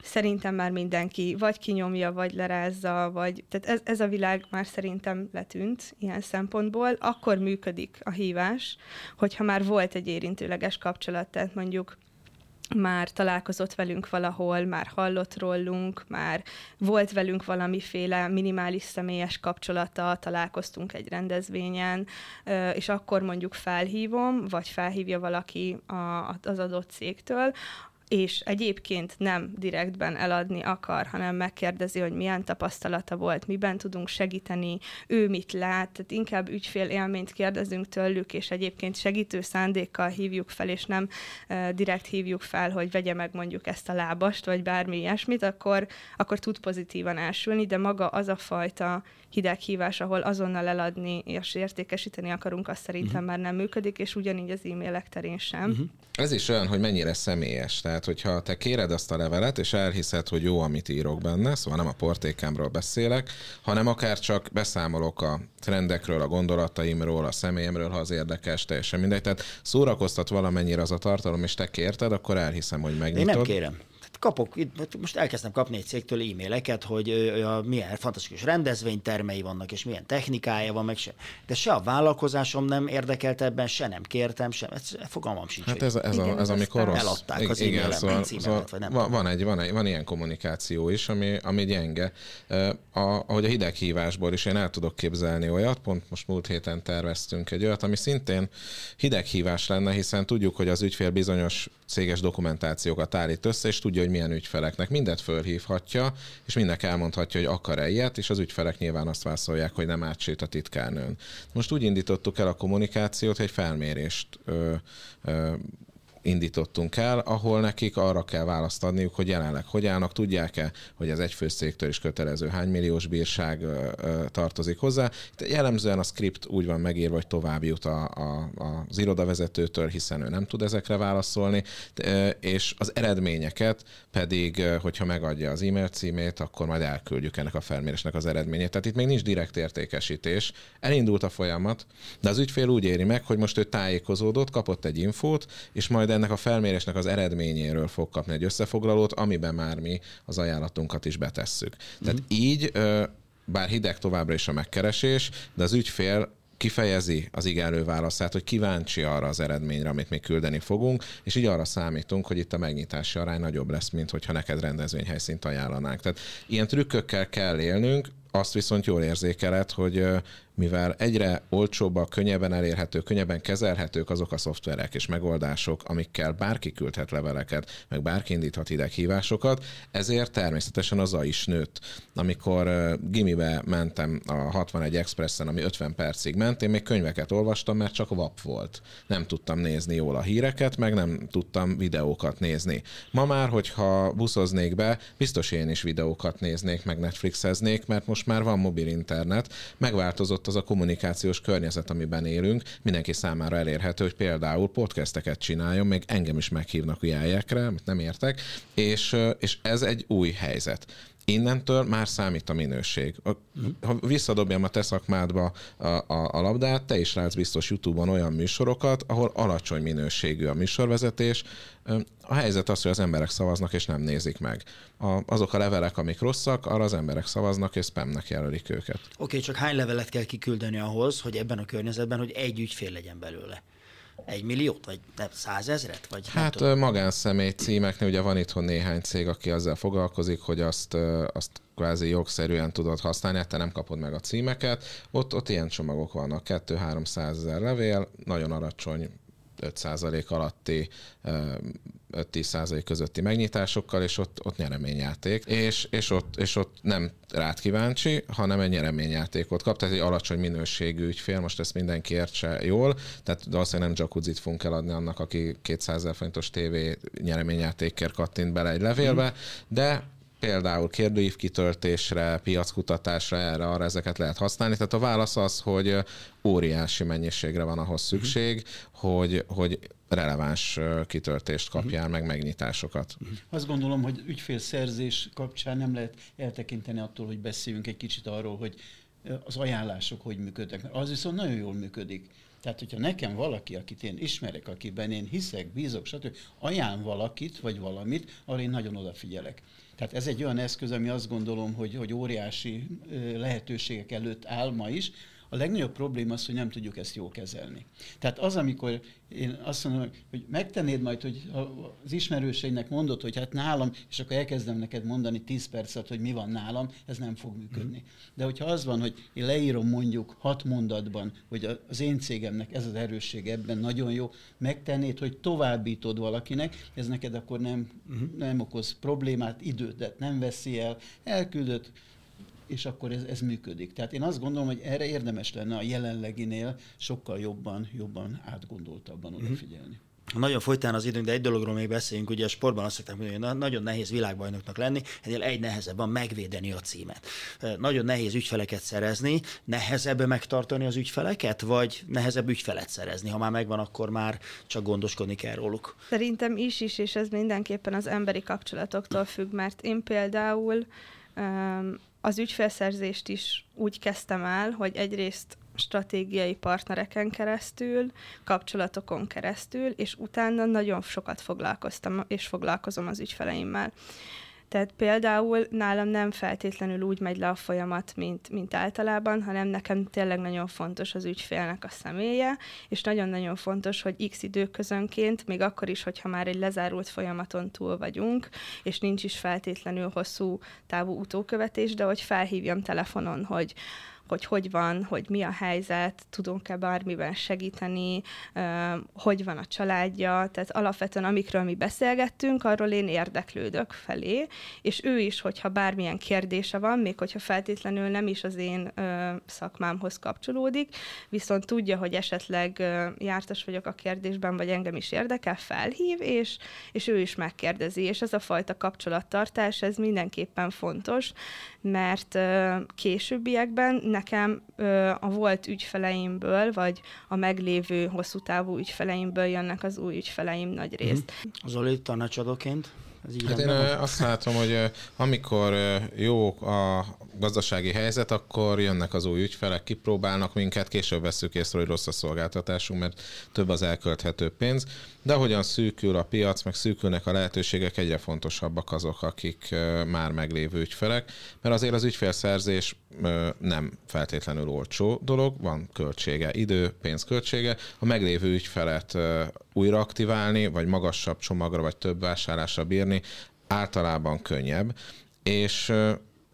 szerintem már mindenki vagy kinyomja, vagy lerázza, vagy... Tehát ez a világ már szerintem letűnt ilyen szempontból. Akkor működik a hívás, hogyha már volt egy érintőleges kapcsolat, tehát mondjuk már találkozott velünk valahol, már hallott rólunk, már volt velünk valamiféle minimális személyes kapcsolata, találkoztunk egy rendezvényen, és akkor mondjuk felhívom, vagy felhívja valaki az adott cégtől, és egyébként nem direktben eladni akar, hanem megkérdezi, hogy milyen tapasztalata volt, miben tudunk segíteni, ő mit lát, tehát inkább ügyfélélményt kérdezünk tőlük, és egyébként segítő szándékkal hívjuk fel, és nem direkt hívjuk fel, hogy vegye meg mondjuk ezt a lábast, vagy bármi ilyesmit, akkor tud pozitívan elsülni, de maga az a fajta hideghívás, ahol azonnal eladni és értékesíteni akarunk, azt szerintem már nem működik, és ugyanígy az e-mailek terén sem. Ez is olyan, hogy mennyire személyes. Tehát, hogyha te kéred azt a levelet, és elhiszed, hogy jó, amit írok benne, szóval nem a portékámról beszélek, hanem akár csak beszámolok a trendekről, a gondolataimról, a személyemről, ha az érdekes, teljesen mindegy. Tehát szórakoztat valamennyire az a tartalom, és te kérted, akkor elhiszem, hogy megnyitod. Én nem kérem. Kapok, most elkezdtem kapni egy cégtől e-maileket, hogy milyen fantasztikus rendezvénytermei vannak, és milyen technikája van, meg se. De se a vállalkozásom nem érdekelt ebben, se nem kértem, sem. Fogalmam sincs. Hát ez amikor rossz. Eladták az e-mailemet, címemet, vagy nem. Van ilyen kommunikáció is, ami gyenge. Ahogy a hideghívásból is én el tudok képzelni olyat, pont most múlt héten terveztünk egy olyat, ami szintén hideghívás lenne, hiszen tudjuk, hogy az ügyfél bizonyos céges dokumentációkat állít össze, és tudja, hogy milyen ügyfeleknek. Mindet fölhívhatja, és mindenki elmondhatja, hogy akar-e ilyet, és az ügyfelek nyilván azt válaszolják, hogy nem átsít a titkárnőn. Most úgy indítottuk el a kommunikációt, hogy egy felmérést indítottunk el, ahol nekik arra kell választ adniuk, hogy jelenleg hogy állnak, tudják-e, hogy az egyfőszéktől is kötelező hány milliós bírság tartozik hozzá. Itt jellemzően a script úgy van megírva, hogy tovább jut az irodavezetőtől, hiszen ő nem tud ezekre válaszolni, és az eredményeket pedig, hogyha megadja az e-mail címét, akkor majd elküldjük ennek a felmérésnek az eredményét. Tehát itt még nincs direkt értékesítés. Elindult a folyamat, de az ügyfél úgy éri meg, hogy most ő tájékozódott, kapott egy infót, és majd ennek a felmérésnek az eredményéről fog kapni egy összefoglalót, amiben már mi az ajánlatunkat is betesszük. Tehát így, bár hideg továbbra is a megkeresés, de az ügyfél kifejezi az igenlő válaszát, hogy kíváncsi arra az eredményre, amit még küldeni fogunk, és így arra számítunk, hogy itt a megnyitási arány nagyobb lesz, mint hogyha neked rendezvényhelyszínt ajánlanánk. Tehát ilyen trükkökkel kell élnünk, azt viszont jól érzékeled, hogy mivel egyre olcsóbbak, könnyebben elérhetők, könnyebben kezelhetők azok a szoftverek és megoldások, amikkel bárki küldhet leveleket, meg bárki indíthat ideghívásokat, ezért természetesen az a is nőtt. Amikor gimibe mentem a 61 Expressen, ami 50 percig ment, én még könyveket olvastam, mert csak VAP volt. Nem tudtam nézni jól a híreket, meg nem tudtam videókat nézni. Ma már, hogyha buszoznék be, biztos én is videókat néznék, meg Netflixeznék, mert most már van mobil internet, megváltozott az a kommunikációs környezet, amiben élünk, mindenki számára elérhető, hogy például podcasteket csináljon, még engem is meghívnak ilyenekre, amit nem értek, és ez egy új helyzet. Innentől már számít a minőség. Ha visszadobjam a te szakmádba a labdát, te is látsz biztos YouTube-on olyan műsorokat, ahol alacsony minőségű a műsorvezetés. A helyzet az, hogy az emberek szavaznak és nem nézik meg. Azok a levelek, amik rosszak, arra az emberek szavaznak és spamnek jelölik őket. Oké, csak hány levelet kell kiküldeni ahhoz, hogy ebben a környezetben, hogy egy ügyfél legyen belőle? 1 milliót, vagy 100 000-et? Vagy hát magánszemély címeknél ugye van itthon néhány cég, aki azzal foglalkozik, hogy azt kvázi jogszerűen tudod használni, hát te nem kapod meg a címeket. Ott ilyen csomagok vannak, 200-300 000 levél, nagyon alacsony 5% alatti, 5-10% közötti megnyitásokkal, és ott nyereményjáték. És ott nem rád kíváncsi, hanem egy nyereményjátékot kap, tehát egy alacsony minőségű ügyfél, most ezt mindenki értse jól, tehát valószínűleg nem jacuzzit fogunk eladni annak, aki 200 000 forintos tévé nyereményjátékért kattint bele egy levélbe, de például kérdőív kitöltésre, piackutatásra, erre, arra ezeket lehet használni. Tehát a válasz az, hogy óriási mennyiségre van ahhoz szükség, hogy releváns kitöltést kapjál, meg megnyitásokat. Azt gondolom, hogy ügyfélszerzés kapcsán nem lehet eltekinteni attól, hogy beszéljünk egy kicsit arról, hogy az ajánlások hogy működnek. Az viszont nagyon jól működik. Tehát, hogyha nekem valaki, akit én ismerek, akiben én hiszek, bízok, stb. Ajánl valakit, vagy valamit, arra én nagyon odafigyelek. Tehát ez egy olyan eszköz, ami azt gondolom, hogy óriási lehetőségek előtt áll ma is. A legnagyobb probléma az, hogy nem tudjuk ezt jól kezelni. Tehát az, amikor én azt mondom, hogy megtennéd majd, hogy az ismerőségnek mondod, hogy hát nálam, és akkor elkezdem neked mondani 10 percet, hogy mi van nálam, ez nem fog működni. De hogyha az van, hogy én leírom mondjuk 6 mondatban, hogy az én cégemnek ez az erőssége, ebben nagyon jó, megtennéd, hogy továbbítod valakinek, ez neked akkor nem okoz problémát, idődet nem veszi el, elküldött, és akkor ez működik. Tehát én azt gondolom, hogy erre érdemes lenne a jelenleginél sokkal jobban átgondoltabban odafigyelni. Nagyon folytán az időnk, de egy dologról még beszéljünk, ugye a sportban azt szokták mondani, hogy nagyon nehéz világbajnoknak lenni, ennél egy nehezebb van megvédeni a címet. Nagyon nehéz ügyfeleket szerezni, nehezebb megtartani az ügyfeleket, vagy nehezebb ügyfelet szerezni? Ha már megvan, akkor már csak gondoskodni kell róluk. Szerintem is, és ez mindenképpen az emberi kapcsolatoktól függ, mert én például az ügyfélszerzést is úgy kezdtem el, hogy egyrészt stratégiai partnereken keresztül, kapcsolatokon keresztül, és utána nagyon sokat foglalkoztam, és foglalkozom az ügyfeleimmel. Tehát például nálam nem feltétlenül úgy megy le a folyamat, mint általában, hanem nekem tényleg nagyon fontos az ügyfélnek a személye, és nagyon-nagyon fontos, hogy x időközönként, még akkor is, hogyha már egy lezárult folyamaton túl vagyunk, és nincs is feltétlenül hosszú távú utókövetés, de hogy felhívjam telefonon, hogy van, hogy mi a helyzet, tudunk-e bármiben segíteni, hogy van a családja, tehát alapvetően amikről mi beszélgettünk, arról én érdeklődök felé, és ő is, hogyha bármilyen kérdése van, még hogyha feltétlenül nem is az én szakmámhoz kapcsolódik, viszont tudja, hogy esetleg jártas vagyok a kérdésben, vagy engem is érdekel, felhív, és ő is megkérdezi, és ez a fajta kapcsolattartás, ez mindenképpen fontos, mert későbbiekben nekem a volt ügyfeleimből, vagy a meglévő hosszú távú ügyfeleimből jönnek az új ügyfeleim nagy részt. Zoli, tanácsadóként? Hát én azt látom, hogy amikor jó a gazdasági helyzet, akkor jönnek az új ügyfelek, kipróbálnak minket, később veszük észre, hogy rossz a szolgáltatásunk, mert több az elkölthető pénz. De ahogyan szűkül a piac, meg szűkülnek a lehetőségek, egyre fontosabbak azok, akik már meglévő ügyfelek, mert azért az ügyfélszerzés nem feltétlenül olcsó dolog, van költsége, idő, pénz költsége. A meglévő ügyfelet újra aktiválni, vagy magasabb csomagra, vagy több vásárlásra bírni általában könnyebb. És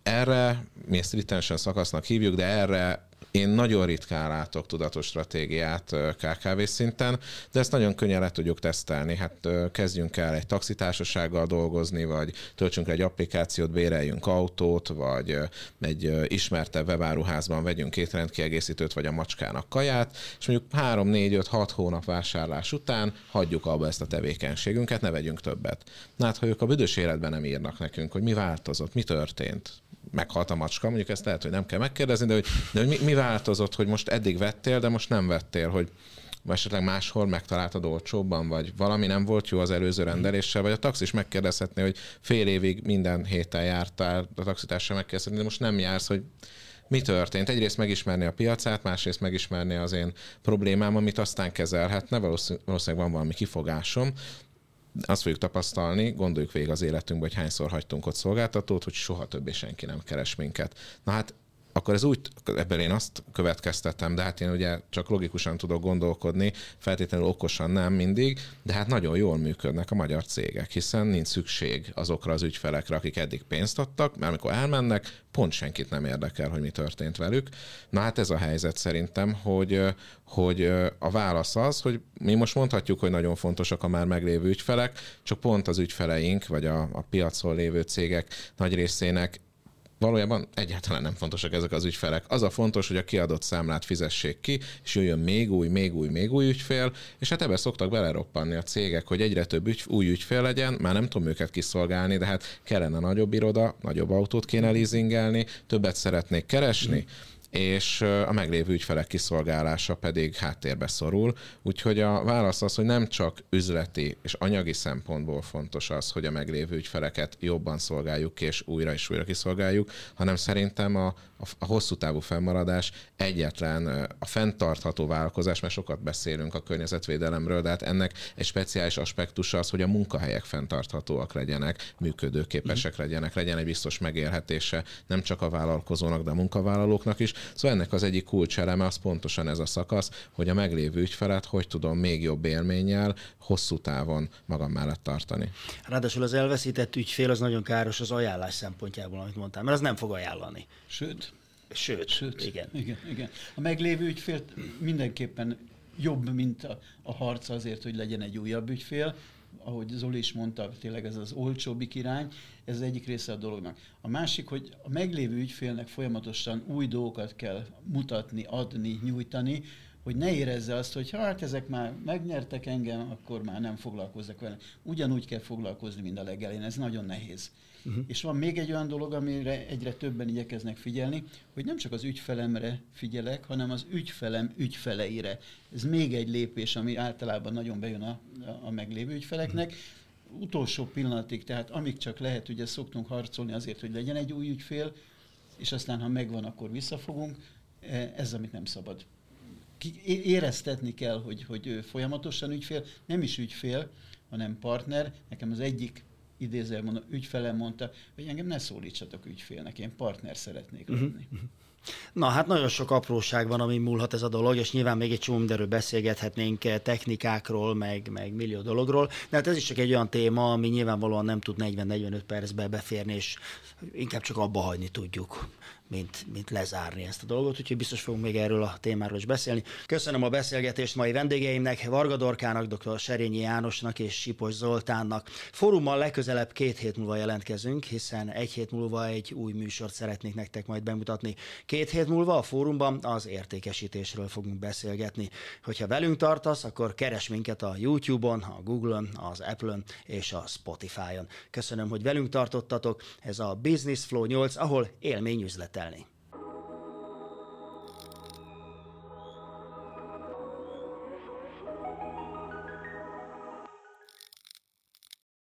erre, mi ezt retention szakasznak hívjuk, de erre én nagyon ritkán látok tudatos stratégiát KKV szinten, de ezt nagyon könnyen le tudjuk tesztelni. Hát kezdjünk el egy taxitársasággal dolgozni, vagy töltsünk egy applikációt, béreljünk autót, vagy egy ismertebb webáruházban vegyünk étrendkiegészítőt, vagy a macskának kaját, és mondjuk 3-4-5-6 hónap vásárlás után hagyjuk abba ezt a tevékenységünket, ne vegyünk többet. Na hát, ha ők a büdös életben nem írnak nekünk, hogy mi változott, mi történt, meghalt a macska, mondjuk ezt lehet, hogy nem kell megkérdezni, de hogy mi változott, hogy most eddig vettél, de most nem vettél, hogy esetleg máshol megtaláltad olcsóbban, vagy valami nem volt jó az előző rendeléssel, vagy a taxis megkérdezhetné, hogy fél évig minden héten jártál, a taxitársra megkérdezhetné, de most nem jársz, hogy mi történt? Egyrészt megismerni a piacát, másrészt megismerni az én problémám, amit aztán kezelhetne, valószínűleg van valami kifogásom. Azt fogjuk tapasztalni, gondoljuk végig az életünkbe, hogy hányszor hagytunk ott szolgáltatót, hogy soha többé senki nem keres minket. Na hát akkor ez úgy, ebből én azt következtettem, de hát én ugye csak logikusan tudok gondolkodni, feltétlenül okosan nem mindig, de hát nagyon jól működnek a magyar cégek, hiszen nincs szükség azokra az ügyfelekre, akik eddig pénzt adtak, mert amikor elmennek, pont senkit nem érdekel, hogy mi történt velük. Na hát ez a helyzet szerintem, hogy a válasz az, hogy mi most mondhatjuk, hogy nagyon fontosak a már meglévő ügyfelek, csak pont az ügyfeleink, vagy a piacon lévő cégek nagy részének valójában egyáltalán nem fontosak ezek az ügyfelek. Az a fontos, hogy a kiadott számlát fizessék ki, és jöjjön még új ügyfél, és hát ebbe szoktak beleroppanni a cégek, hogy egyre több új ügyfél legyen, már nem tudom őket kiszolgálni, de hát kellene nagyobb iroda, nagyobb autót kéne leasingelni, többet szeretnék keresni, és a meglévő ügyfelek kiszolgálása pedig háttérbe szorul. Úgyhogy a válasz az, hogy nem csak üzleti és anyagi szempontból fontos az, hogy a meglévő ügyfeleket jobban szolgáljuk és újra kiszolgáljuk, hanem szerintem a hosszú távú fennmaradás egyetlen a fenntartható vállalkozás, mert sokat beszélünk a környezetvédelemről, de hát ennek egy speciális aspektusa az, hogy a munkahelyek fenntarthatóak legyenek, működőképesek legyenek, legyen egy biztos megélhetése nem csak a vállalkozónak, de a munkavállalóknak is. Szóval ennek az egyik kulcseleme az pontosan ez a szakasz, hogy a meglévő ügyfelet hogy tudom még jobb élménnyel hosszú távon magam mellett tartani. Ráadásul az elveszített ügyfél az nagyon káros az ajánlás szempontjából, amit mondtál, mert az nem fog ajánlani. Sőt, igen. A meglévő ügyfél mindenképpen jobb, mint a harc azért, hogy legyen egy újabb ügyfél. Ahogy Zoli is mondta, tényleg ez az olcsóbbik irány, ez az egyik része a dolognak. A másik, hogy a meglévő ügyfélnek folyamatosan új dolgokat kell mutatni, adni, nyújtani, hogy ne érezze azt, hogy hát ezek már megnyertek engem, akkor már nem foglalkozzak vele. Ugyanúgy kell foglalkozni, mint a legelén, ez nagyon nehéz. Uh-huh. És van még egy olyan dolog, amire egyre többen igyekeznek figyelni, hogy nem csak az ügyfelemre figyelek, hanem az ügyfelem ügyfeleire. Ez még egy lépés, ami általában nagyon bejön a meglévő ügyfeleknek. Uh-huh. Utolsó pillanatig, tehát amíg csak lehet, ugye szoktunk harcolni azért, hogy legyen egy új ügyfél, és aztán, ha megvan, akkor visszafogunk. Ez, amit nem szabad. Éreztetni kell, hogy ő folyamatosan ügyfél, nem is ügyfél, hanem partner. Nekem az egyik idézőjelben ügyfelem mondta, hogy engem ne szólítsatok ügyfélnek, én partner szeretnék lenni. Na hát nagyon sok apróság van, ami múlhat ez a dolog, és nyilván még egy csomó mindenről beszélgethetnénk, technikákról, meg millió dologról, de hát ez is csak egy olyan téma, ami nyilvánvalóan nem tud 40-45 percbe beférni, és inkább csak abba hagyni tudjuk, mint lezárni ezt a dolgot, úgyhogy biztos fogunk még erről a témáról is beszélni. Köszönöm a beszélgetést mai vendégeimnek, Varga Dorkának, dr. Serényi Jánosnak és Sipos Zoltánnak. Fórummal legközelebb 2 hét múlva jelentkezünk, hiszen 1 hét múlva egy új műsort szeretnék nektek majd bemutatni. 2 hét múlva a fórumban az értékesítésről fogunk beszélgetni. Hogyha velünk tartasz, akkor keresd minket a YouTube-on, a Google-on, az Apple-on és a Spotify-on. Köszönöm, hogy velünk tartottatok. Ez a Business Flow 8, ahol élmény üzletelni.